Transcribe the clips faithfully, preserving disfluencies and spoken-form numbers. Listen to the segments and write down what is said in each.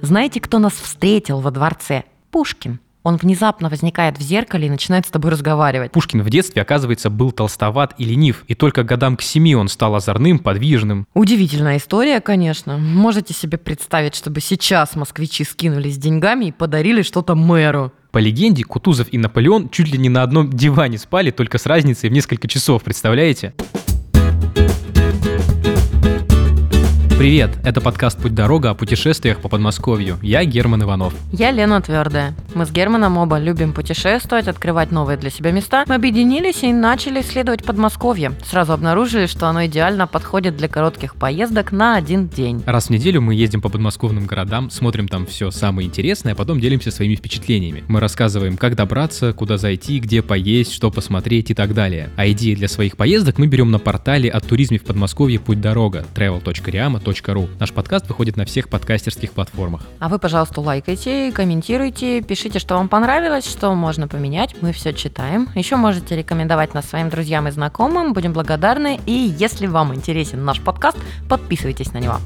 Знаете, кто нас встретил во дворце? Пушкин. Он внезапно возникает в зеркале и начинает с тобой разговаривать. Пушкин в детстве, оказывается, был толстоват и ленив, и только годам к семи он стал озорным, подвижным. Удивительная история, конечно. Можете себе представить, чтобы сейчас москвичи скинулись деньгами и подарили что-то мэру? По легенде, Кутузов и Наполеон чуть ли не на одном диване спали, только с разницей в несколько часов, представляете? Привет! Это подкаст «Путь-дорога» о путешествиях по Подмосковью. Я Герман Иванов. Я Лена Твердая. Мы с Германом оба любим путешествовать, открывать новые для себя места. Мы объединились и начали исследовать Подмосковье. Сразу обнаружили, что оно идеально подходит для коротких поездок на один день. Раз в неделю мы ездим по подмосковным городам, смотрим там все самое интересное, а потом делимся своими впечатлениями. Мы рассказываем, как добраться, куда зайти, где поесть, что посмотреть и так далее. А идеи для своих поездок мы берем на портале о туризме в Подмосковье «Путь-дорога» travel точка riama точка ру. Наш подкаст выходит на всех подкастерских платформах. А вы, пожалуйста, лайкайте, комментируйте, пишите, что вам понравилось, что можно поменять. Мы все читаем. Еще можете рекомендовать нас своим друзьям и знакомым. Будем благодарны. И если вам интересен наш подкаст, подписывайтесь на него.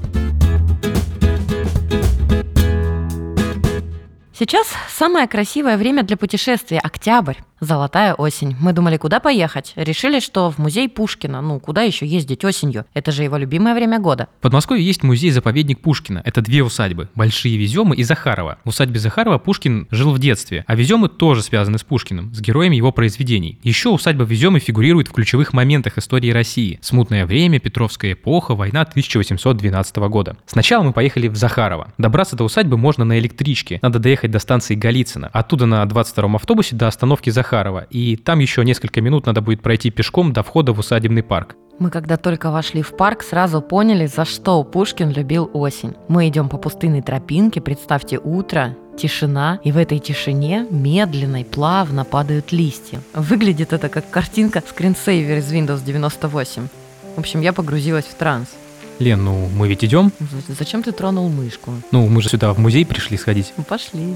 Сейчас самое красивое время для путешествия – октябрь. Золотая осень. Мы думали, куда поехать. Решили, что в музей Пушкина. Ну, куда еще ездить осенью? Это же его любимое время года. В Подмосковье есть музей-заповедник Пушкина. Это две усадьбы. Большие Веземы и Захарова. В усадьбе Захарова Пушкин жил в детстве, а Веземы тоже связаны с Пушкиным, с героями его произведений. Еще усадьба Веземы фигурирует в ключевых моментах истории России. Смутное время, Петровская эпоха, война тысяча восемьсот двенадцатого года. Сначала мы поехали в Захарова. Добраться до усадьбы можно на электричке. Надо доехать до станции Голицыно. Оттуда на двадцать втором автобусе до остановки Захарова. И там еще несколько минут надо будет пройти пешком до входа в усадебный парк. Мы, когда только вошли в парк, сразу поняли, за что Пушкин любил осень. Мы идем по пустынной тропинке, представьте утро, тишина, и в этой тишине медленно и плавно падают листья. Выглядит это как картинка скринсейвер из Windows девяносто восемь. В общем, я погрузилась в транс. Лен, ну мы ведь идем? Зачем ты тронул мышку? Ну, мы же сюда в музей пришли сходить. Ну, пошли.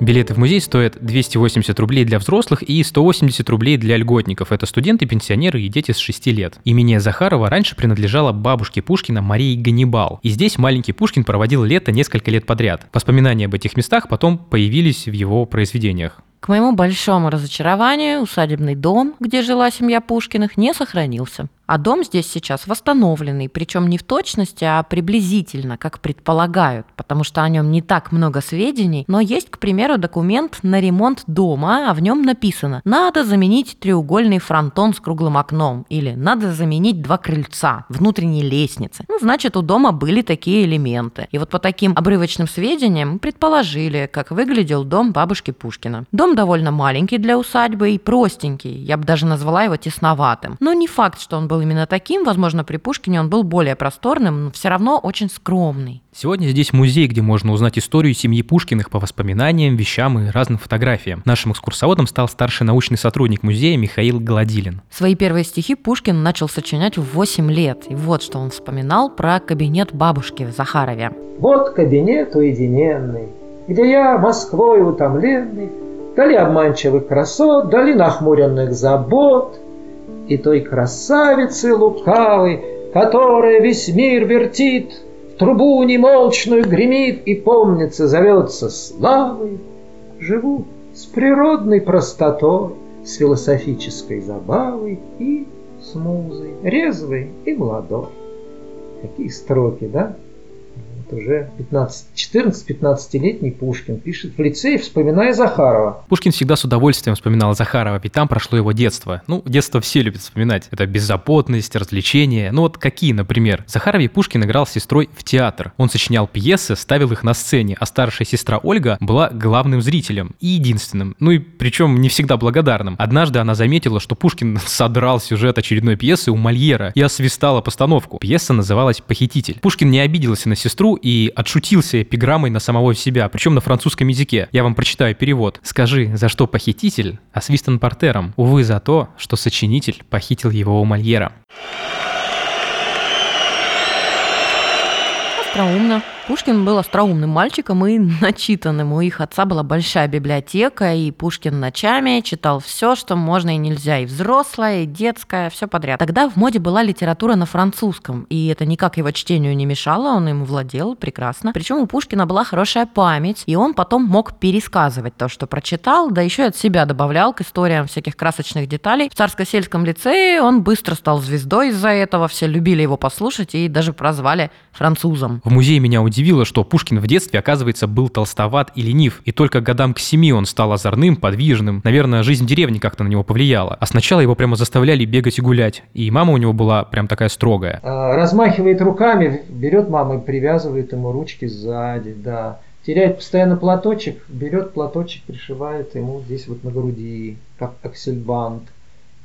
Билеты в музей стоят двести восемьдесят рублей для взрослых и сто восемьдесят рублей для льготников. Это студенты, пенсионеры и дети с шести лет. Имение Захарова раньше принадлежало бабушке Пушкина Марии Ганнибал. И здесь маленький Пушкин проводил лето несколько лет подряд. Воспоминания об этих местах потом появились в его произведениях. К моему большому разочарованию, усадебный дом, где жила семья Пушкиных, не сохранился. А дом здесь сейчас восстановленный, причем не в точности, а приблизительно, как предполагают, потому что о нем не так много сведений, но есть, к примеру, документ на ремонт дома, а в нем написано «Надо заменить треугольный фронтон с круглым окном» или «Надо заменить два крыльца, внутренней лестницы». Ну, значит, у дома были такие элементы. И вот по таким обрывочным сведениям предположили, как выглядел дом бабушки Пушкина. Дом довольно маленький для усадьбы и простенький, я бы даже назвала его тесноватым. Но не факт, что он был именно таким, возможно, при Пушкине он был более просторным, но все равно очень скромный. Сегодня здесь музей, где можно узнать историю семьи Пушкиных по воспоминаниям, вещам и разным фотографиям. Нашим экскурсоводом стал старший научный сотрудник музея Михаил Гладилин. Свои первые стихи Пушкин начал сочинять в восемь лет, и вот что он вспоминал про кабинет бабушки в Захарове. «Вот кабинет уединенный, где я Москвой утомленный, дали обманчивых красот, дали нахмуренных забот, и той красавицы лукавой, которая весь мир вертит, в трубу немолчную гремит и, помнится, зовется славой. Живу с природной простотой, с философической забавой и с музой, резвой и молодой». Какие строки, да? Уже четырнадцати-пятнадцатилетний Пушкин пишет в лицее, вспоминая Захарова. Пушкин всегда с удовольствием вспоминал Захарова, ведь там прошло его детство. Ну, детство все любят вспоминать. Это беззаботность, развлечения. Ну вот какие, например? В Захарове Пушкин играл с сестрой в театр. Он сочинял пьесы, ставил их на сцене, а старшая сестра Ольга была главным зрителем и единственным. Ну и причем не всегда благодарным. Однажды она заметила, что Пушкин содрал сюжет очередной пьесы у Мольера и освистала постановку. Пьеса называлась «Похититель». Пушкин не обиделся на сестру и отшутился эпиграммой на самого себя, причем на французском языке. Я вам прочитаю перевод. «Скажи, за что похититель освистан портером? Увы, за то, что сочинитель похитил его у Мольера». Остроумно. Пушкин был остроумным мальчиком и начитанным. У их отца была большая библиотека, и Пушкин ночами читал все, что можно и нельзя, и взрослое, и детское, все подряд. Тогда в моде была литература на французском, и это никак его чтению не мешало, он им владел прекрасно. Причем у Пушкина была хорошая память, и он потом мог пересказывать то, что прочитал, да еще и от себя добавлял к историям всяких красочных деталей. В Царско-сельском лицее он быстро стал звездой из-за этого, все любили его послушать и даже прозвали французом. В музее меня удивило, что Пушкин в детстве, оказывается, был толстоват и ленив, и только годам к семи он стал озорным, подвижным. Наверное, жизнь деревни как-то на него повлияла. А сначала его прямо заставляли бегать и гулять, и мама у него была прям такая строгая. Размахивает руками, берет мама и привязывает ему ручки сзади, да. Теряет постоянно платочек, берет платочек, пришивает ему здесь вот на груди, как аксельбант.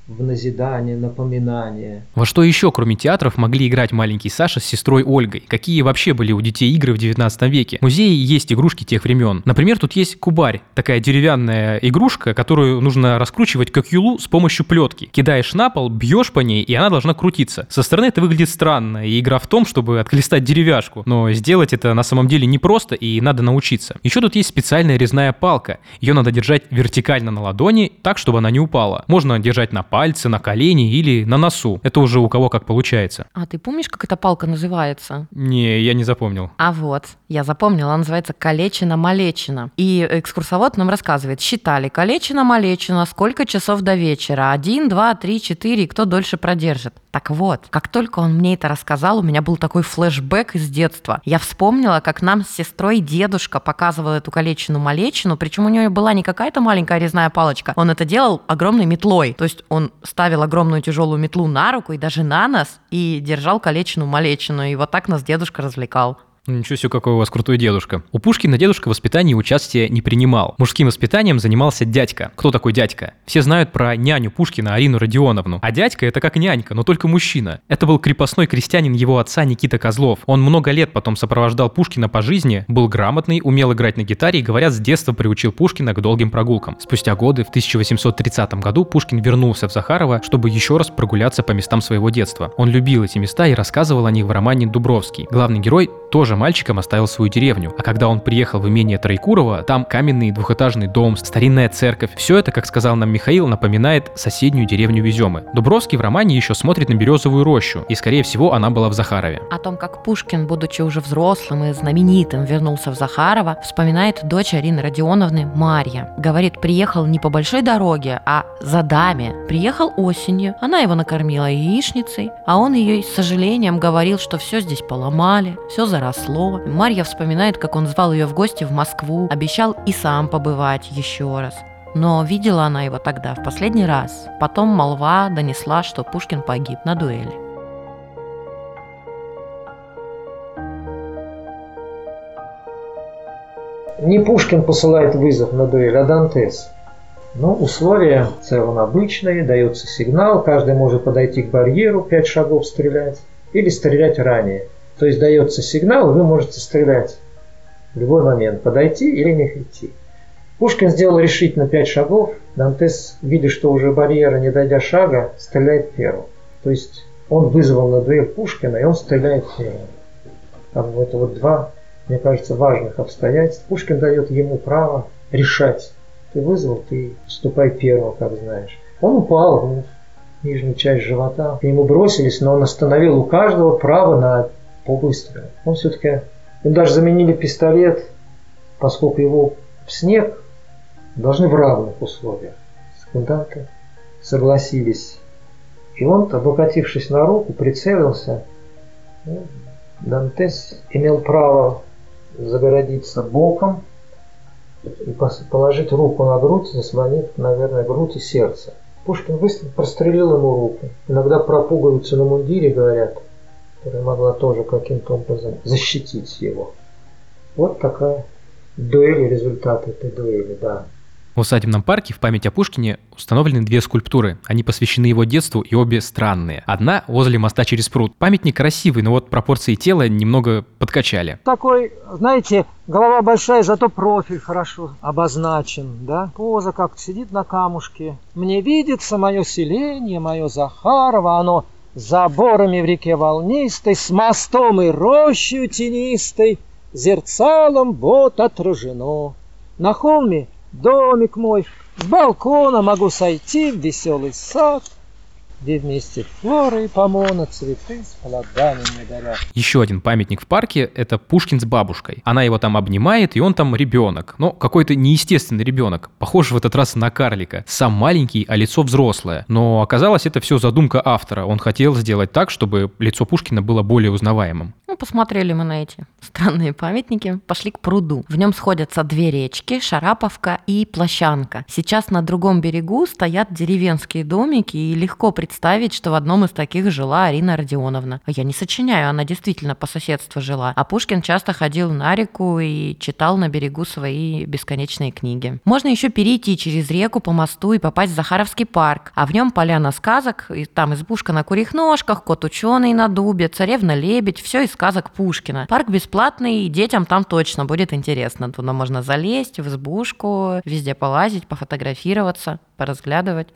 В назидание, напоминание. Во что еще, кроме театров, могли играть маленький Саша с сестрой Ольгой? Какие вообще были у детей игры в девятнадцатом веке? В музее есть игрушки тех времен. Например, тут есть кубарь, такая деревянная игрушка, которую нужно раскручивать как юлу с помощью плетки. Кидаешь на пол, бьешь по ней, и она должна крутиться. Со стороны это выглядит странно, и игра в том, чтобы отклистать деревяшку. Но сделать это на самом деле непросто, и надо научиться. Еще тут есть специальная резная палка. Ее надо держать вертикально на ладони, так, чтобы она не упала. Можно держать на палке, пальцы, на колени или на носу. Это уже у кого как получается. А ты помнишь, как эта палка называется? Не, я не запомнил. А вот, я запомнила, она называется «Калечина-малечина». И экскурсовод нам рассказывает, считали «Калечина-малечина», сколько часов до вечера, один, два, три, четыре, кто дольше продержит. Так вот, как только он мне это рассказал, у меня был такой флешбэк из детства. Я вспомнила, как нам с сестрой дедушка показывал эту «Калечину-малечину», причем у него была не какая-то маленькая резная палочка, он это делал огромной метлой, то есть он ставил огромную тяжелую метлу на руку и даже на нос, и держал «Калечину-малечину», и вот так нас дедушка развлекал. Ничего себе, какой у вас крутой дедушка. У Пушкина дедушка в воспитании участия не принимал. Мужским воспитанием занимался дядька. Кто такой дядька? Все знают про няню Пушкина Арину Родионовну. А дядька — это как нянька, но только мужчина. Это был крепостной крестьянин его отца Никита Козлов. Он много лет потом сопровождал Пушкина по жизни, был грамотный, умел играть на гитаре и, говорят, с детства приучил Пушкина к долгим прогулкам. Спустя годы, в тысяча восемьсот тридцатом году, Пушкин вернулся в Захарово, чтобы еще раз прогуляться по местам своего детства. Он любил эти места и рассказывал о них в романе «Дубровский». Главный герой тоже мальчиком оставил свою деревню, а когда он приехал в имение Троекурова, там каменный двухэтажный дом, старинная церковь. Все это, как сказал нам Михаил, напоминает соседнюю деревню Веземы. Дубровский в романе еще смотрит на березовую рощу, и, скорее всего, она была в Захарове. О том, как Пушкин, будучи уже взрослым и знаменитым, вернулся в Захарово, вспоминает дочь Арины Родионовны Марья. Говорит, приехал не по большой дороге, а за даме. Приехал осенью, она его накормила яичницей, а он ее с сожалением говорил, что все здесь поломали, все за росло. Марья вспоминает, как он звал ее в гости в Москву, обещал и сам побывать еще раз. Но видела она его тогда в последний раз. Потом молва донесла, что Пушкин погиб на дуэли. Не Пушкин посылает вызов на дуэль, а Дантес. Но условия в целом обычные, дается сигнал, каждый может подойти к барьеру, пять шагов стрелять или стрелять ранее. То есть дается сигнал, вы можете стрелять в любой момент, подойти или не идти. Пушкин сделал решительно пять шагов. Дантес, видя, что уже барьера, не дойдя шага, стреляет первым. То есть он вызвал на дуэль Пушкина, и он стреляет первым. Там вот, вот два, мне кажется, важных обстоятельств. Пушкин дает ему право решать. Ты вызвал, ты вступай первым, как знаешь. Он упал в нижнюю часть живота. К нему бросились, но он остановил у каждого право на выстрела. Он все-таки, им даже заменили пистолет, поскольку его в снег должны в равных условиях. Секунданты согласились. И он, облокотившись на руку, прицелился. Дантес имел право загородиться боком и положить руку на грудь, заслонив, наверное, грудь и сердце. Пушкин быстро прострелил ему руку. Иногда про пуговицу на мундире говорят, которая могла тоже каким-то образом защитить его. Вот такая дуэль, результат этой дуэли, да. В усадебном парке в память о Пушкине установлены две скульптуры. Они посвящены его детству и обе странные. Одна возле моста через пруд. Памятник красивый, но вот пропорции тела немного подкачали. Такой, знаете, голова большая, зато профиль хорошо обозначен, да? Поза как-то сидит на камушке. Мне видится мое селение, мое Захарово, оно... заборами в реке волнистой, с мостом и рощью тенистой, зерцалом вот отражено. На холме домик мой, с балкона могу сойти в веселый сад, где вместе флоры и помона, цветы с плодами мне дарят. Еще один памятник в парке — это Пушкин с бабушкой. Она его там обнимает, и он там ребенок. Но какой-то неестественный ребенок. Похож в этот раз на карлика. Сам маленький, а лицо взрослое. Но оказалось, это все задумка автора. Он хотел сделать так, чтобы лицо Пушкина было более узнаваемым. Ну, посмотрели мы на эти странные памятники. Пошли к пруду. В нем сходятся две речки — Шараповка и Плащанка. Сейчас на другом берегу стоят деревенские домики, и легко представить представить, что в одном из таких жила Арина Родионовна. Я не сочиняю, она действительно по соседству жила. А Пушкин часто ходил на реку и читал на берегу свои бесконечные книги. Можно еще перейти через реку по мосту и попасть в Захаровский парк. А в нем поляна сказок, и там избушка на курьих ножках, кот ученый на дубе, царевна-лебедь, все из сказок Пушкина. Парк бесплатный, и детям там точно будет интересно. Туда можно залезть, в избушку, везде полазить, пофотографироваться, поразглядывать.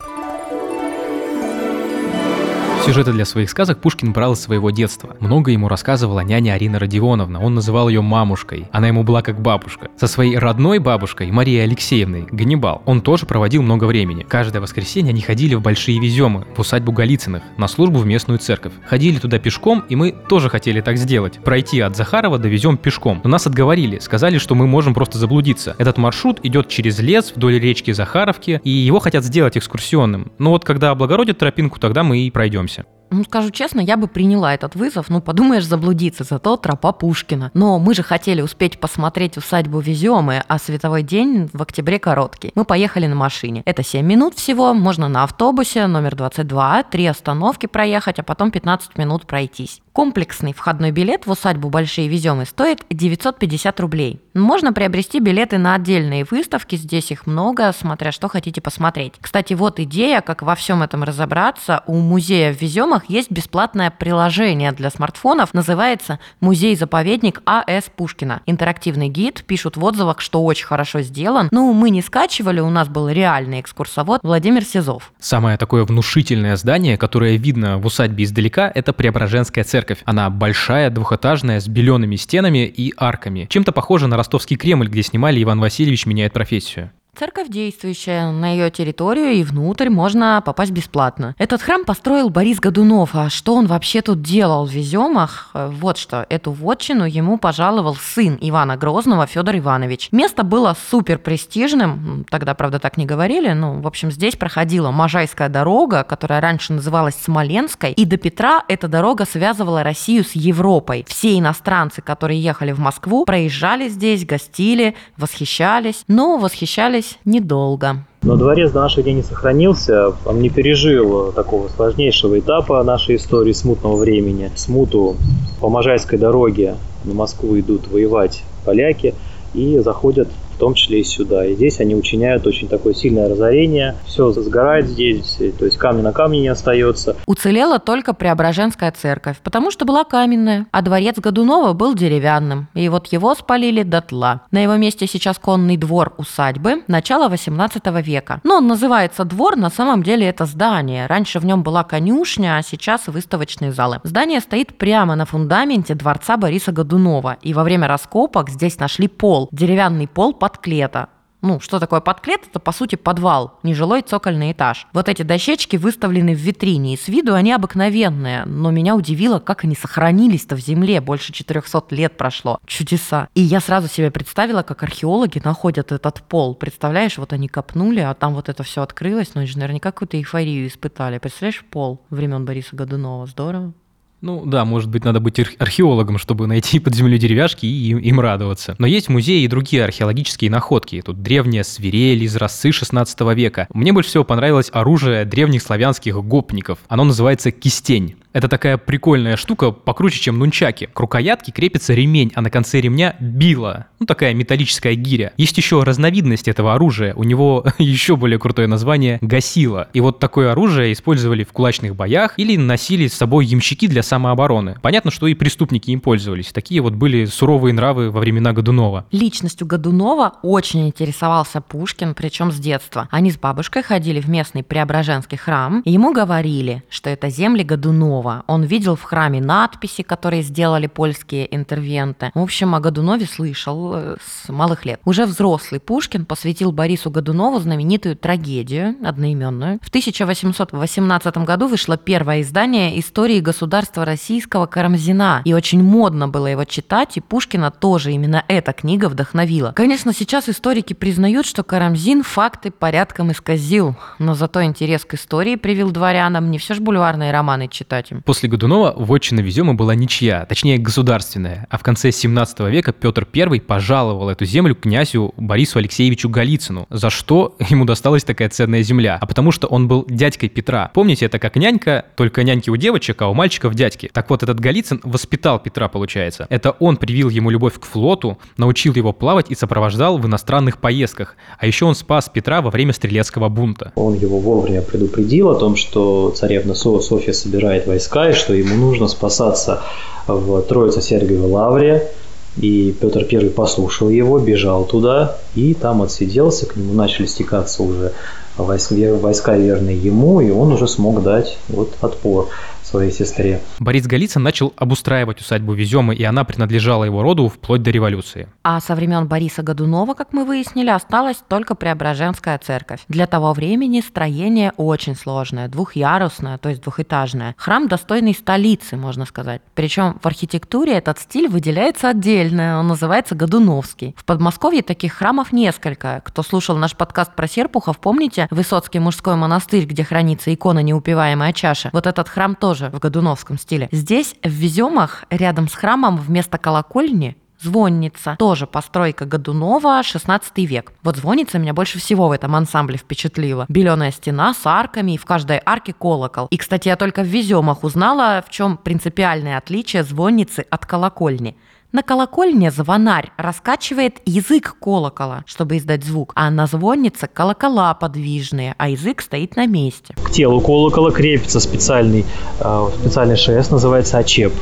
Сюжеты для своих сказок Пушкин брал из своего детства. Много ему рассказывала няня Арина Родионовна, он называл ее мамушкой. Она ему была как бабушка. Со своей родной бабушкой, Марией Алексеевной, Ганнибал, он тоже проводил много времени. Каждое воскресенье они ходили в Большие Веземы, в усадьбу Голицыных, на службу в местную церковь. Ходили туда пешком, и мы тоже хотели так сделать. Пройти от Захарова до Везем пешком. Но нас отговорили, сказали, что мы можем просто заблудиться. Этот маршрут идет через лес, вдоль речки Захаровки, и его хотят сделать экскурсионным. Но вот когда облагородят тропинку, тогда мы и пройдемся. Ну, скажу честно, я бы приняла этот вызов. Ну, подумаешь, заблудиться, зато тропа Пушкина. Но мы же хотели успеть посмотреть усадьбу Веземы, а световой день в октябре короткий. Мы поехали на машине. Это семь минут всего, можно на автобусе, номер двадцать два, три остановки проехать, а потом пятнадцать минут пройтись. Комплексный входной билет в усадьбу Большие Веземы стоит девятьсот пятьдесят рублей. Можно приобрести билеты на отдельные выставки, здесь их много, смотря что хотите посмотреть. Кстати, вот идея, как во всем этом разобраться. У музея в Веземах есть бесплатное приложение для смартфонов, называется «Музей-заповедник А С. Пушкина». Интерактивный гид, пишут в отзывах, что очень хорошо сделан. Ну, мы не скачивали, у нас был реальный экскурсовод Владимир Сизов. Самое такое внушительное здание, которое видно в усадьбе издалека, это Преображенская церковь. Она большая, двухэтажная, с белеными стенами и арками. Чем-то похожа на Ростовский Кремль, где снимали «Иван Васильевич меняет профессию». Церковь действующая, на ее территорию и внутрь можно попасть бесплатно. Этот храм построил Борис Годунов, а что он вообще тут делал в Веземах? Вот что, эту вотчину ему пожаловал сын Ивана Грозного, Федор Иванович. Место было супер престижным, тогда, правда, так не говорили, но, в общем, здесь проходила Можайская дорога, которая раньше называлась Смоленской, и до Петра эта дорога связывала Россию с Европой. Все иностранцы, которые ехали в Москву, проезжали здесь, гостили, восхищались, но восхищались недолго. Но дворец до наших дней не сохранился, он не пережил такого сложнейшего этапа нашей истории смутного времени. Смуту по Можайской дороге на Москву идут воевать поляки и заходят в том числе и сюда. И здесь они учиняют очень такое сильное разорение. Все сгорает здесь, то есть камня на камне не остается. Уцелела только Преображенская церковь, потому что была каменная, а дворец Годунова был деревянным. И вот его спалили дотла. На его месте сейчас конный двор усадьбы, начала восемнадцатого века. Но он называется двор, на самом деле это здание. Раньше в нем была конюшня, а сейчас выставочные залы. Здание стоит прямо на фундаменте дворца Бориса Годунова. И во время раскопок здесь нашли пол, деревянный пол подклета. Ну, что такое подклет? Это, по сути, подвал, нежилой цокольный этаж. Вот эти дощечки выставлены в витрине, и с виду они обыкновенные, но меня удивило, как они сохранились-то в земле, больше четырехсот лет прошло. Чудеса. И я сразу себе представила, как археологи находят этот пол. Представляешь, вот они копнули, а там вот это все открылось, ну, они же наверняка какую-то эйфорию испытали. Представляешь, пол времен Бориса Годунова. Здорово. Ну да, может быть, надо быть археологом, чтобы найти под землей деревяшки и им радоваться. Но есть в музее и другие археологические находки. Тут древняя свирель из Россы шестнадцатого века. Мне больше всего понравилось оружие древних славянских гопников. Оно называется кистень. Это такая прикольная штука, покруче, чем нунчаки. К рукоятке крепится ремень, а на конце ремня била. Ну, такая металлическая гиря. Есть еще разновидность этого оружия. У него еще более крутое название — гасила. И вот такое оружие использовали в кулачных боях или носили с собой ямщики для самообороны. Понятно, что и преступники им пользовались. Такие вот были суровые нравы во времена Годунова. Личностью Годунова очень интересовался Пушкин, причем с детства. Они с бабушкой ходили в местный Преображенский храм, и ему говорили, что это земли Годунова. Годунова. Он видел в храме надписи, которые сделали польские интервенты. В общем, о Годунове слышал с малых лет. Уже взрослый Пушкин посвятил Борису Годунову знаменитую трагедию, одноименную. В тысяча восемьсот восемнадцатом году вышло первое издание «Истории государства российского» Карамзина. И очень модно было его читать, и Пушкина тоже именно эта книга вдохновила. Конечно, сейчас историки признают, что Карамзин факты порядком исказил, но зато интерес к истории привил дворянам. Не все ж бульварные романы читать им. После Годунова вотчина Везема была ничья, точнее государственная, а в конце семнадцатого века Петр Первый пожаловал эту землю князю Борису Алексеевичу Голицыну, за что ему досталась такая ценная земля, а потому что он был дядькой Петра. Помните, это как нянька, только няньки у девочек, а у мальчиков дядьки. Так вот, этот Голицын воспитал Петра, получается. Это он привил ему любовь к флоту, научил его плавать и сопровождал в иностранных поездках. А еще он спас Петра во время стрелецкого бунта. Он его вовремя предупредил о том, что царевна Софья собирает войска и что ему нужно спасаться в Троице-Сергиевой лавре. И Петр Первый послушал его, бежал туда и там отсиделся. К нему начали стекаться уже войска, верные ему, и он уже смог дать вот отпор своей сестре. Борис Голицын начал обустраивать усадьбу Веземы, и она принадлежала его роду вплоть до революции. А со времен Бориса Годунова, как мы выяснили, осталась только Преображенская церковь. Для того времени строение очень сложное, двухъярусное, то есть двухэтажное. Храм достойный столицы, можно сказать. Причем в архитектуре этот стиль выделяется отдельно, он называется Годуновский. В Подмосковье таких храмов несколько. Кто слушал наш подкаст про Серпухов, помните Высоцкий мужской монастырь, где хранится икона «Неупиваемая чаша»? Вот этот храм тоже в годуновском стиле. Здесь, в Веземах, рядом с храмом, вместо колокольни звонница. Тоже постройка Годунова, шестнадцатый век. Вот звонница меня больше всего в этом ансамбле впечатлила. Беленая стена с арками, и в каждой арке колокол. И, кстати, я только в Веземах узнала, в чем принципиальное отличие звонницы от колокольни. На колокольне звонарь раскачивает язык колокола, чтобы издать звук, а на звоннице колокола подвижные, а язык стоит на месте. К телу колокола крепится специальный, э, специальный шест, называется очеп,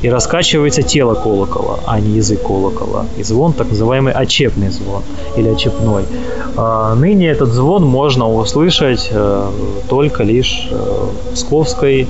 и раскачивается тело колокола, а не язык колокола. И звон, так называемый очепный звон или очепной. Ныне этот звон можно услышать только лишь в Псковской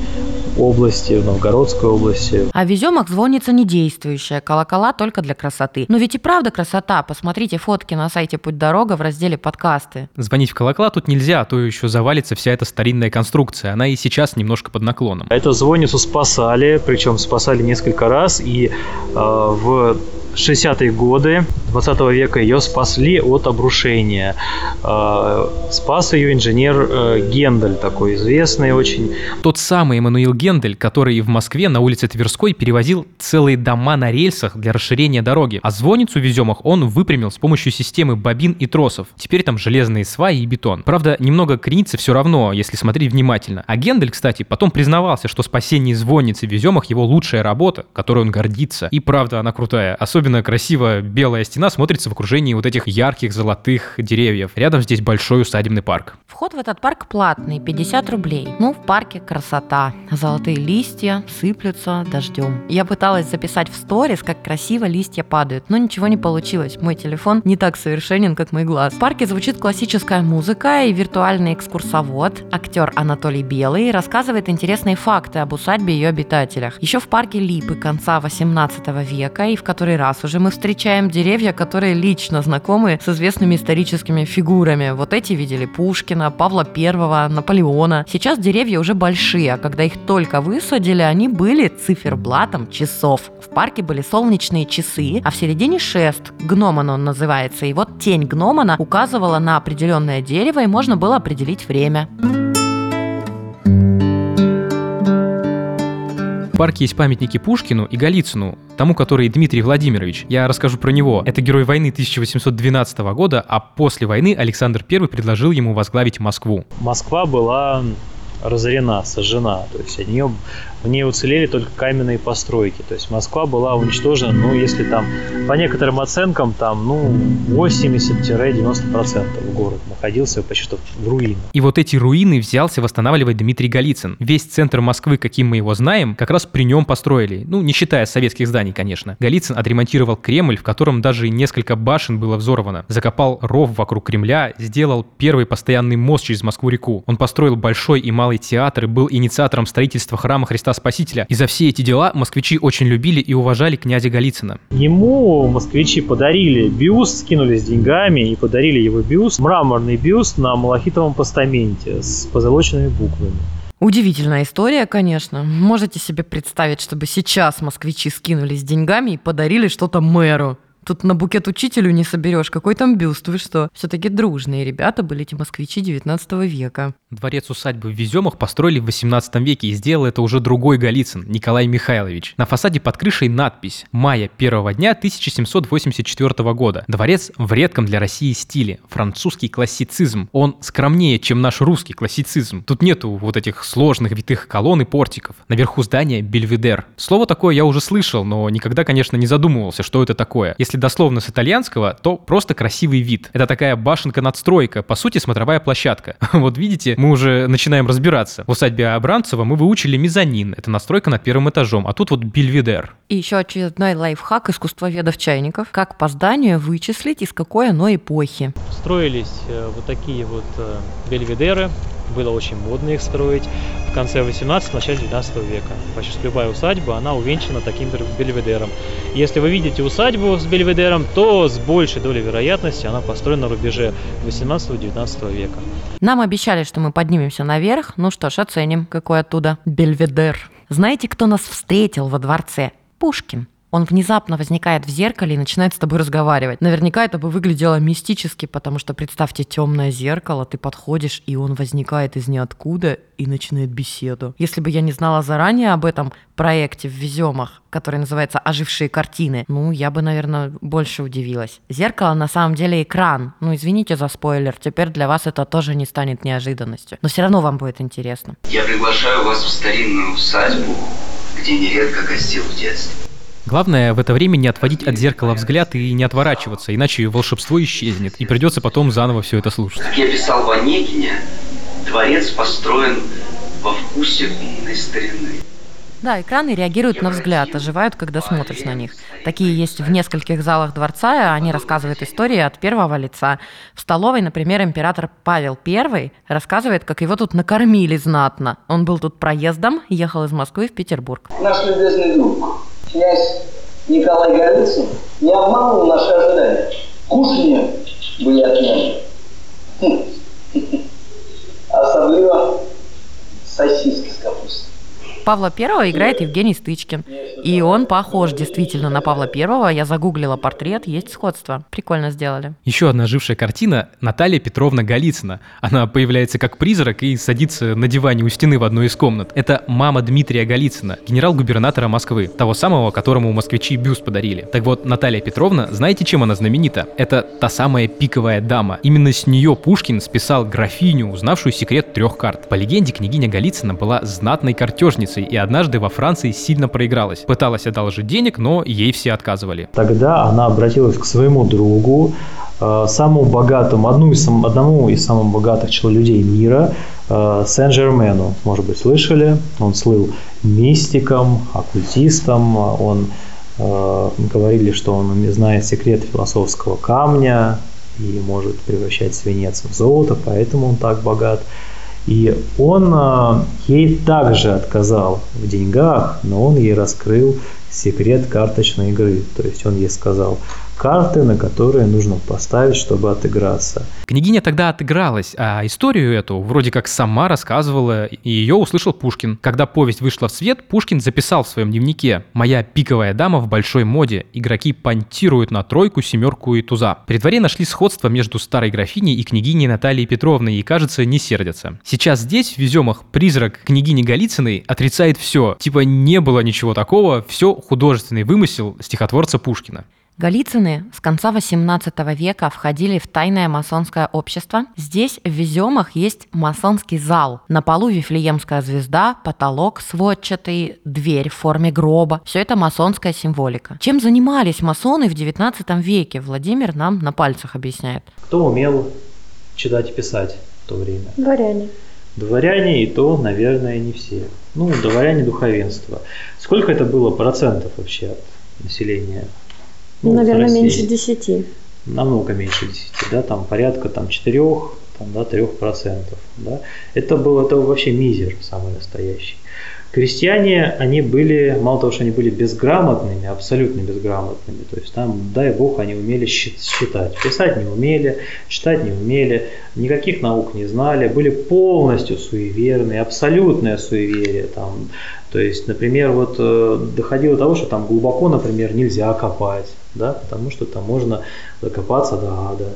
области, в Новгородской области. А в Веземах звонница недействующая, колокола только для красоты. Но ведь и правда красота. Посмотрите фотки на сайте «Путь дорога» в разделе «Подкасты». Звонить в колокола тут нельзя, а то еще завалится вся эта старинная конструкция. Она и сейчас немножко под наклоном. Эту звонницу спасали, причем спасали несколько раз, и э, в шестидесятые годы двадцатого века ее спасли от обрушения. Спас ее инженер Гендель, такой известный очень. Тот самый Эммануил Гендель, который в Москве на улице Тверской перевозил целые дома на рельсах для расширения дороги. А звонницу в Веземах он выпрямил с помощью системы бобин и тросов. Теперь там железные сваи и бетон. Правда, немного кренится все равно, если смотреть внимательно. А Гендель, кстати, потом признавался, что спасение звонницы в Веземах его лучшая работа, которой он гордится. И правда, она крутая. Особенно красиво белая стена смотрится в окружении вот этих ярких золотых деревьев. Рядом здесь большой усадебный парк. Вход в этот парк платный, пятьдесят рублей. Ну, в парке красота. Золотые листья сыплются дождем. Я пыталась записать в сторис, как красиво листья падают, но ничего не получилось. Мой телефон не так совершенен, как мой глаз. В парке звучит классическая музыка, и виртуальный экскурсовод, актер Анатолий Белый, рассказывает интересные факты об усадьбе и ее обитателях. Еще в парке липы конца восемнадцатого века, и в который раз уже мы встречаем деревья, которые лично знакомы с известными историческими фигурами. Вот эти видели Пушкина, Павла Первого, Наполеона. Сейчас деревья уже большие, а когда их только высадили, они были циферблатом часов. В парке были солнечные часы, а в середине шест, гномон он называется, и вот тень гномона указывала на определенное дерево, и можно было определить время. В парке есть памятники Пушкину и Голицыну, тому, который Дмитрий Владимирович. Я расскажу про него. Это герой войны тысяча восемьсот двенадцатого года, а после войны Александр Первый предложил ему возглавить Москву. Москва была разорена, сожжена, то есть они, в ней уцелели только каменные постройки, то есть Москва была уничтожена, ну, если там, по некоторым оценкам, там, ну, восемьдесят-девяносто процентов город находился почти что в руинах. И вот эти руины взялся восстанавливать Дмитрий Голицын. Весь центр Москвы, каким мы его знаем, как раз при нем построили. Ну, не считая советских зданий, конечно. Голицын отремонтировал Кремль, в котором даже несколько башен было взорвано. Закопал ров вокруг Кремля, сделал первый постоянный мост через Москву-реку. Он построил Большой и Малый театры, был инициатором строительства храма Христа Спасителя. И за все эти дела москвичи очень любили и уважали князя Голицына. Ему москвичи подарили бюст, скинулись деньгами и подарили его бюст, мраморный бюст на малахитовом постаменте с позолоченными буквами. Удивительная история, конечно. Можете себе представить, чтобы сейчас москвичи скинулись деньгами и подарили что-то мэру? Тут на букет учителю не соберешь. Какой там бюст, вы что? Все-таки дружные ребята были эти москвичи девятнадцатого века. Дворец-усадьбы в Веземах построили в восемнадцатом веке, и сделал это уже другой Голицын, Николай Михайлович. На фасаде под крышей надпись «Мая первого дня тысяча семьсот восемьдесят четвёртого года». Дворец в редком для России стиле. Французский классицизм. Он скромнее, чем наш русский классицизм. Тут нету вот этих сложных витых колонн и портиков. Наверху здания бельведер. Слово такое я уже слышал, но никогда, конечно, не задумывался, что это такое. Если дословно с итальянского, то просто красивый вид. Это такая башенка-надстройка, по сути, смотровая площадка. Вот видите, мы уже начинаем разбираться. В усадьбе Абрамцева мы выучили мезонин, это надстройка над первым этажом, а тут вот бельведер. И еще очередной лайфхак искусствоведов-чайников. Как по зданию вычислить, из какой оно эпохи? Строились вот такие вот бельведеры. Было очень модно их строить в конце восемнадцатого, начале девятнадцатого века. Почти любая усадьба, она увенчана таким бельведером. Если вы видите усадьбу с бельведером, то с большей долей вероятности она построена на рубеже восемнадцатого-девятнадцатого века. Нам обещали, что мы поднимемся наверх. Ну что ж, оценим, какой оттуда бельведер. Знаете, кто нас встретил во дворце? Пушкин. Он внезапно возникает в зеркале и начинает с тобой разговаривать. Наверняка это бы выглядело мистически, потому что, представьте, темное зеркало, ты подходишь, и он возникает из ниоткуда и начинает беседу. Если бы я не знала заранее об этом проекте в Веземах, который называется «Ожившие картины», ну, я бы, наверное, больше удивилась. Зеркало на самом деле экран. Ну, извините за спойлер, теперь для вас это тоже не станет неожиданностью. Но все равно вам будет интересно. Я приглашаю вас в старинную усадьбу, где нередко гостил в детстве. Главное в это время не отводить от зеркала взгляд и не отворачиваться, иначе волшебство исчезнет, и придется потом заново все это слушать. Как я писал в Онегине, дворец построен во вкусе умной старины. Да, экраны реагируют на взгляд, оживают, когда смотришь на них. Такие есть в нескольких залах дворца, они рассказывают истории от первого лица. В столовой, например, император Павел Первый рассказывает, как его тут накормили знатно. Он был тут проездом, ехал из Москвы в Петербург. Наш любезный друг, князь Николай Голицын, не обманул наши ожидания. Кушанья были отмены. Особливо сосиски с капустой. Павла Первого играет Евгений Стычкин. И он похож действительно на Павла Первого. Я загуглила портрет, есть сходство. Прикольно сделали. Еще одна жившая картина – Наталья Петровна Голицына. Она появляется как призрак и садится на диване у стены в одной из комнат. Это мама Дмитрия Голицына, генерал-губернатора Москвы, того самого, которому москвичи бюст подарили. Так вот, Наталья Петровна, знаете, чем она знаменита? Это та самая пиковая дама. Именно с нее Пушкин списал графиню, узнавшую секрет трех карт. По легенде, княгиня Голицына была знатной картежницей и однажды во Франции сильно проигралась. Пыталась одолжить денег, но ей все отказывали. Тогда она обратилась к своему другу, самому богатому, одну из, одному из самых богатых людей мира, Сен-Жермену. Может быть, слышали? Он слыл мистиком, оккультистом, он говорили, что он знает секрет философского камня и может превращать свинец в золото, поэтому он так богат. И он ей также отказал в деньгах, но он ей раскрыл секрет карточной игры. То есть он ей сказал карты, на которые нужно поставить, чтобы отыграться. Княгиня тогда отыгралась, а историю эту вроде как сама рассказывала, и ее услышал Пушкин. Когда повесть вышла в свет, Пушкин записал в своем дневнике: «Моя пиковая дама в большой моде. Игроки понтируют на тройку, семерку и туза». При дворе нашли сходство между старой графиней и княгиней Натальей Петровной и, кажется, не сердятся. Сейчас здесь, в Веземах, призрак княгини Голицыной отрицает все. Типа не было ничего такого, все художественный вымысел стихотворца Пушкина. Голицыны с конца восемнадцатого века входили в тайное масонское общество. Здесь, в Веземах, есть масонский зал. На полу вифлеемская звезда, потолок сводчатый, дверь в форме гроба. Все это масонская символика. Чем занимались масоны в девятнадцатом веке, Владимир нам на пальцах объясняет. Кто умел читать и писать в то время? Дворяне. Дворяне, и то, наверное, не все. Ну, дворяне духовенства. Сколько это было процентов вообще от населения? Ну, наверное, меньше десяти. Намного меньше десяти, да, там порядка там, четырех, там, да, трех процентов. Да. Это был это вообще мизер самый настоящий. Крестьяне, они были, мало того, что они были безграмотными, абсолютно безграмотными, то есть там, дай бог, они умели считать, писать не умели, читать не умели, никаких наук не знали, были полностью суеверны, абсолютное суеверие там, то есть, например, вот доходило до того, что там глубоко, например, нельзя копать, да, потому что там можно докопаться до ада.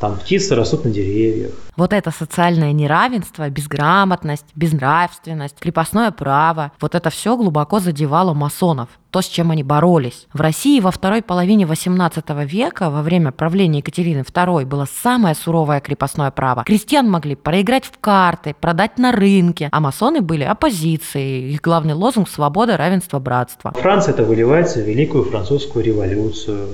Там птицы растут на деревьях. Вот это социальное неравенство, безграмотность, безнравственность, крепостное право, вот это все глубоко задевало масонов, то, с чем они боролись. В России во второй половине восемнадцатого века, во время правления Екатерины Второй, было самое суровое крепостное право. Крестьян могли проиграть в карты, продать на рынке, а масоны были оппозицией. Их главный лозунг – свобода, равенство, братство. Франция это выливается в Великую Французскую революцию.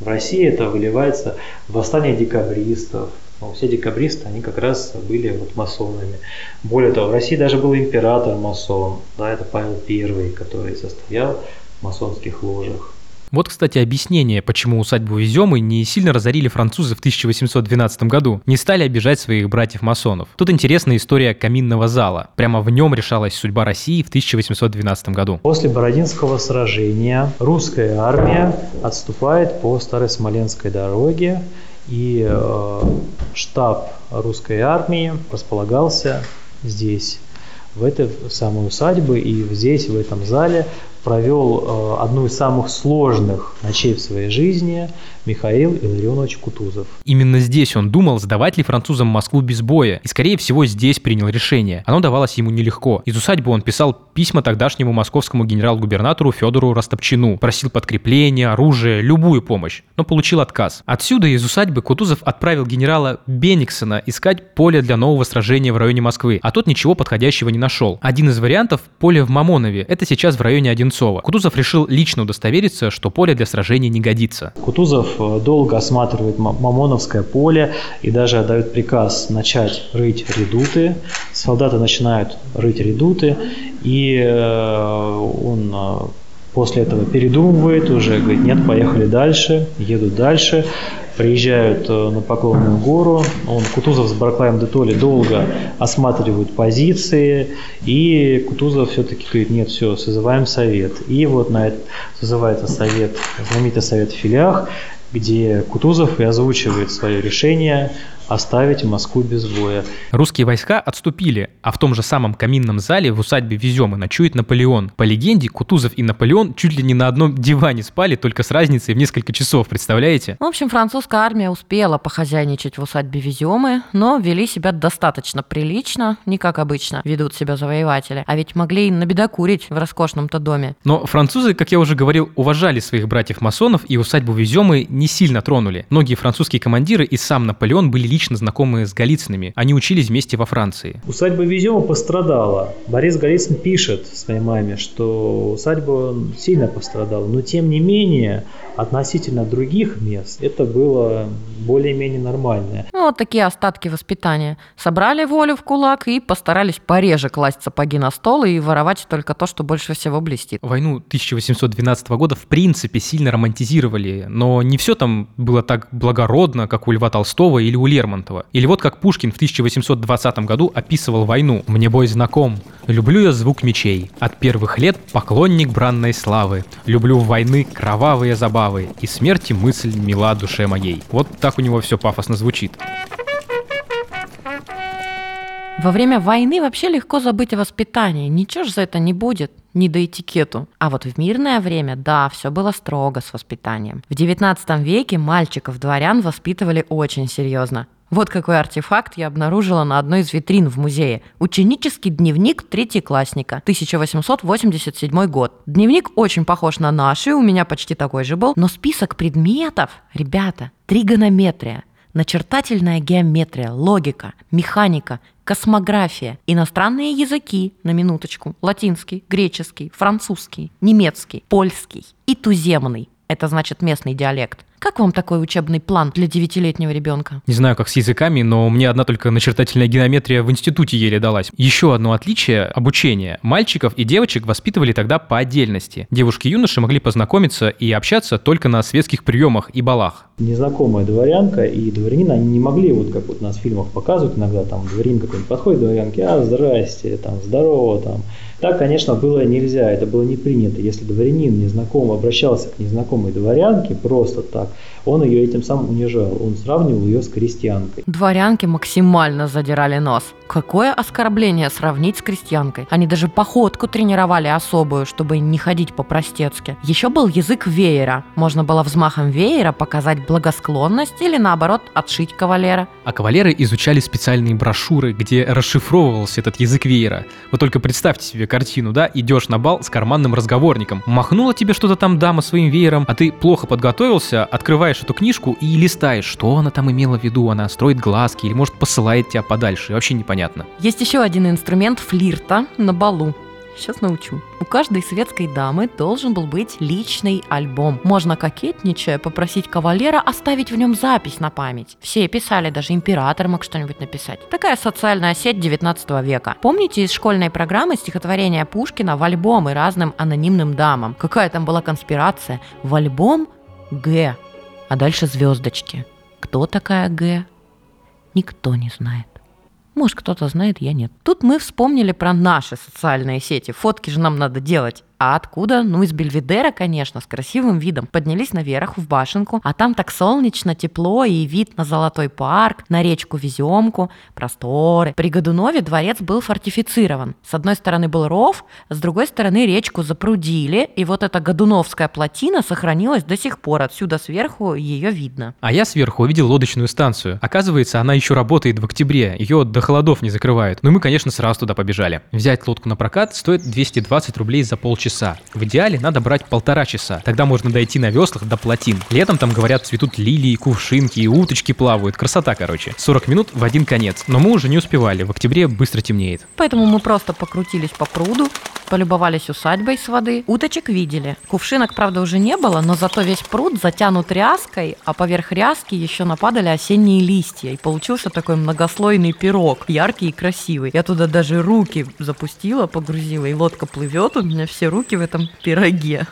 В России это выливается в восстание декабристов. Но все декабристы, они как раз были вот масонами. Более того, в России даже был император-масон. Да, это Павел Первый, который состоял в масонских ложах. Вот, кстати, объяснение, почему усадьбу Веземы не сильно разорили французы в тысяча восемьсот двенадцатом году, не стали обижать своих братьев-масонов. Тут интересная история каминного зала. Прямо в нем решалась судьба России в тысяча восемьсот двенадцатом году. После Бородинского сражения русская армия отступает по Старой Смоленской дороге, и э, штаб русской армии располагался здесь, в этой самой усадьбе, и здесь, в этом зале, провел э, одну из самых сложных ночей в своей жизни Михаил Илларионович Кутузов. Именно здесь он думал, сдавать ли французам Москву без боя, и, скорее всего, здесь принял решение. Оно давалось ему нелегко. Из усадьбы он писал письма тогдашнему московскому генерал-губернатору Федору Ростопчину, просил подкрепление, оружие, любую помощь, но получил отказ. Отсюда из усадьбы Кутузов отправил генерала Бениксона искать поле для нового сражения в районе Москвы, а тот ничего подходящего не нашел. Один из вариантов – поле в Мамонове, это сейчас в районе Одинцова. Кутузов решил лично удостовериться, что поле для сражения не годится. Кутузов долго осматривает Мамоновское поле и даже отдает приказ начать рыть редуты. Солдаты начинают рыть редуты, и он после этого передумывает уже, говорит, нет, поехали дальше, едут дальше. Приезжают на Поклонную гору, он, Кутузов с Барклаем де Толли долго осматривают позиции, и Кутузов все-таки говорит, нет, все, созываем совет. И вот на это созывается совет, знаменитый совет в Филях, где Кутузов и озвучивает свое решение оставить Москву без боя. Русские войска отступили, а в том же самом каминном зале в усадьбе Веземы ночует Наполеон. По легенде, Кутузов и Наполеон чуть ли не на одном диване спали, только с разницей в несколько часов, представляете? В общем, французская армия успела похозяйничать в усадьбе Веземы, но вели себя достаточно прилично, не как обычно ведут себя завоеватели, а ведь могли и набедокурить в роскошном-то доме. Но французы, как я уже говорил, уважали своих братьев-масонов и усадьбу Веземы не сильно тронули. Многие французские командиры и сам Наполеон были лично знакомые с Голицынами. Они учились вместе во Франции. Усадьба Везема пострадала. Борис Голицын пишет своей маме, что усадьба сильно пострадала. Но тем не менее, относительно других мест, это было более-менее нормально. Ну, вот такие остатки воспитания. Собрали волю в кулак и постарались пореже класть сапоги на стол и воровать только то, что больше всего блестит. Войну тысяча восемьсот двенадцатого года в принципе сильно романтизировали, но не все там было так благородно, как у Льва Толстого или у Лермонтова. Или вот как Пушкин в тысяча восемьсот двадцатом году описывал войну. «Мне бой знаком, люблю я звук мечей, от первых лет поклонник бранной славы, люблю войны кровавые забавы, и смерти мысль мила душе моей». Вот так у него все пафосно звучит. Во время войны вообще легко забыть о воспитании, ничего же за это не будет, не до этикету. А вот в мирное время, да, все было строго с воспитанием. В девятнадцатом веке мальчиков-дворян воспитывали очень серьезно. Вот какой артефакт я обнаружила на одной из витрин в музее. Ученический дневник третьеклассника, тысяча восемьсот восемьдесят седьмой год. Дневник очень похож на наш, и у меня почти такой же был, но список предметов, ребята, тригонометрия, начертательная геометрия, логика, механика, космография, иностранные языки, на минуточку, латинский, греческий, французский, немецкий, польский и туземный. Это значит местный диалект. Как вам такой учебный план для девятилетнего ребенка? Не знаю, как с языками, но мне одна только начертательная геометрия в институте еле далась. Еще одно отличие – обучение. Мальчиков и девочек воспитывали тогда по отдельности. Девушки и юноши могли познакомиться и общаться только на светских приемах и балах. Незнакомая дворянка и дворянин, они не могли, вот как вот нас в фильмах показывают иногда, там дворянин какой-нибудь подходит к дворянке, а здрасте, там здорово, там. Так, конечно, было нельзя, это было не принято. Если дворянин незнакомый обращался к незнакомой дворянке просто так, он ее этим самым унижал, он сравнивал ее с крестьянкой. Дворянки максимально задирали нос. Какое оскорбление сравнить с крестьянкой? Они даже походку тренировали особую, чтобы не ходить по-простецки. Еще был язык веера. Можно было взмахом веера показать благосклонность или, наоборот, отшить кавалера. А кавалеры изучали специальные брошюры, где расшифровывался этот язык веера. Вы только представьте себе картину, да? Идешь на бал с карманным разговорником. Махнула тебе что-то там дама своим веером, а ты плохо подготовился, открываешь эту книжку и листаешь, что она там имела в виду, она строит глазки или, может, посылает тебя подальше. Вообще непонятно. Есть еще один инструмент флирта на балу. Сейчас научу. У каждой светской дамы должен был быть личный альбом. Можно, кокетничая, попросить кавалера оставить в нем запись на память. Все писали, даже император мог что-нибудь написать. Такая социальная сеть девятнадцатого века. Помните из школьной программы стихотворения Пушкина в альбомы разным анонимным дамам? Какая там была конспирация? В альбом Г. А дальше звездочки. Кто такая Г? Никто не знает. Может, кто-то знает, я нет. Тут мы вспомнили про наши социальные сети. Фотки же нам надо делать. А откуда? Ну, из Бельведера, конечно, с красивым видом. Поднялись наверх, в башенку, а там так солнечно, тепло и вид на Золотой парк, на речку Веземку, просторы. При Годунове дворец был фортифицирован. С одной стороны был ров, с другой стороны речку запрудили, и вот эта Годуновская плотина сохранилась до сих пор. Отсюда сверху ее видно. А я сверху увидел лодочную станцию. Оказывается, она еще работает в октябре, ее до холодов не закрывают. Ну и мы, конечно, сразу туда побежали. Взять лодку на прокат стоит двести двадцать рублей за полчаса. В идеале надо брать полтора часа, тогда можно дойти на веслах до плотин. Летом там, говорят, цветут лилии, кувшинки и уточки плавают. Красота, короче. сорок минут в один конец. Но мы уже не успевали, в октябре быстро темнеет. Поэтому мы просто покрутились по пруду, полюбовались усадьбой с воды. Уточек видели. Кувшинок, правда, уже не было, но зато весь пруд затянут ряской, а поверх ряски еще нападали осенние листья. И получился такой многослойный пирог, яркий и красивый. Я туда даже руки запустила, погрузила, и лодка плывет, у меня все руки в этом пироге.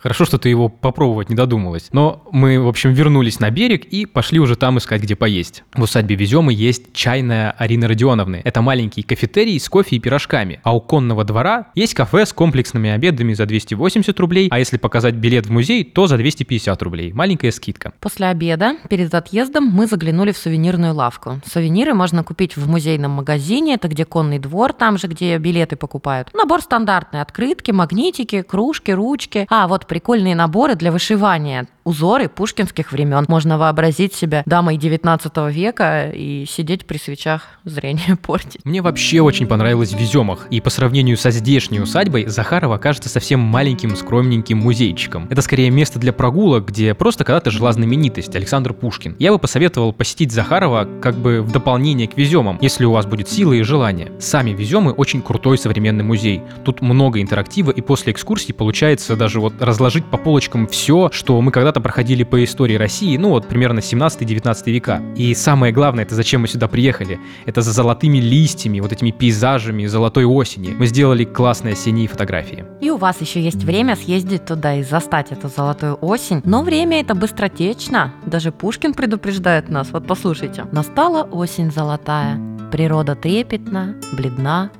Хорошо, что ты его попробовать не додумалась. Но мы, в общем, вернулись на берег и пошли уже там искать, где поесть. В усадьбе Веземы есть чайная Арины Родионовны. Это маленький кафетерий с кофе и пирожками. А у Конного двора есть кафе с комплексными обедами за двести восемьдесят рублей, а если показать билет в музей, то за двести пятьдесят рублей. Маленькая скидка. После обеда, перед отъездом, мы заглянули в сувенирную лавку. Сувениры можно купить в музейном магазине, это где Конный двор, там же, где билеты покупают. Набор стандартный: открытки, магнитики, кружки, ручки. А вот прикольные наборы для вышивания, узоры пушкинских времен. Можно вообразить себя дамой девятнадцатого века и сидеть при свечах, зрение портить. Мне вообще очень понравилось в Веземах, и по сравнению со здешней усадьбой Захарова кажется совсем маленьким, скромненьким музейчиком. Это скорее место для прогулок, где просто когда-то жила знаменитость Александр Пушкин. Я бы посоветовал посетить Захарова как бы в дополнение к Веземам, если у вас будет сила и желание. Сами Веземы очень крутой современный музей. Тут много интерактива, и после экскурсии получается даже вот раз разложить по полочкам все, что мы когда-то проходили по истории России, ну вот примерно семнадцатый-девятнадцатый века. И самое главное, это зачем мы сюда приехали. Это за золотыми листьями, вот этими пейзажами золотой осени. Мы сделали классные осенние фотографии. И у вас еще есть время съездить туда и застать эту золотую осень. Но время это быстротечно. Даже Пушкин предупреждает нас. Вот послушайте. «Настала осень золотая, природа трепетна, бледна,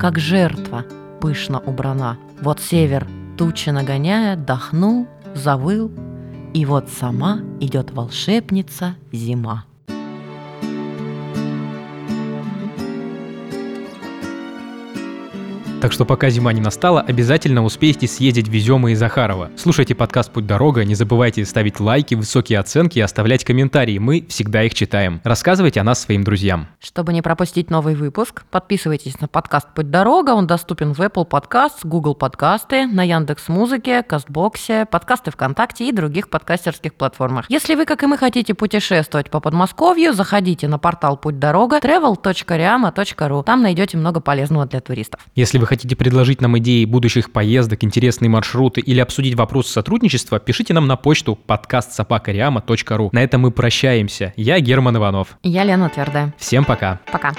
как жертва пышно убрана. Вот север, тучи нагоняя, дохнул, завыл, и вот сама идет волшебница зима». Так что пока зима не настала, обязательно успейте съездить в Веземы и Захарова. Слушайте подкаст «Путь дорога», не забывайте ставить лайки, высокие оценки и оставлять комментарии, мы всегда их читаем. Рассказывайте о нас своим друзьям. Чтобы не пропустить новый выпуск, подписывайтесь на подкаст «Путь дорога», он доступен в Apple Podcasts, Google Подкасты, на Яндекс.Музыке, Кастбоксе, подкасты ВКонтакте и других подкастерских платформах. Если вы, как и мы, хотите путешествовать по Подмосковью, заходите на портал «Путь дорога» travel точка риама точка ру, там найдете много полезного для туристов. Если вы хотите предложить нам идеи будущих поездок, интересные маршруты или обсудить вопросы сотрудничества, пишите нам на почту подкаст собака риама точка ру. На этом мы прощаемся. Я Герман Иванов. Я Лена Твердая. Всем пока. Пока.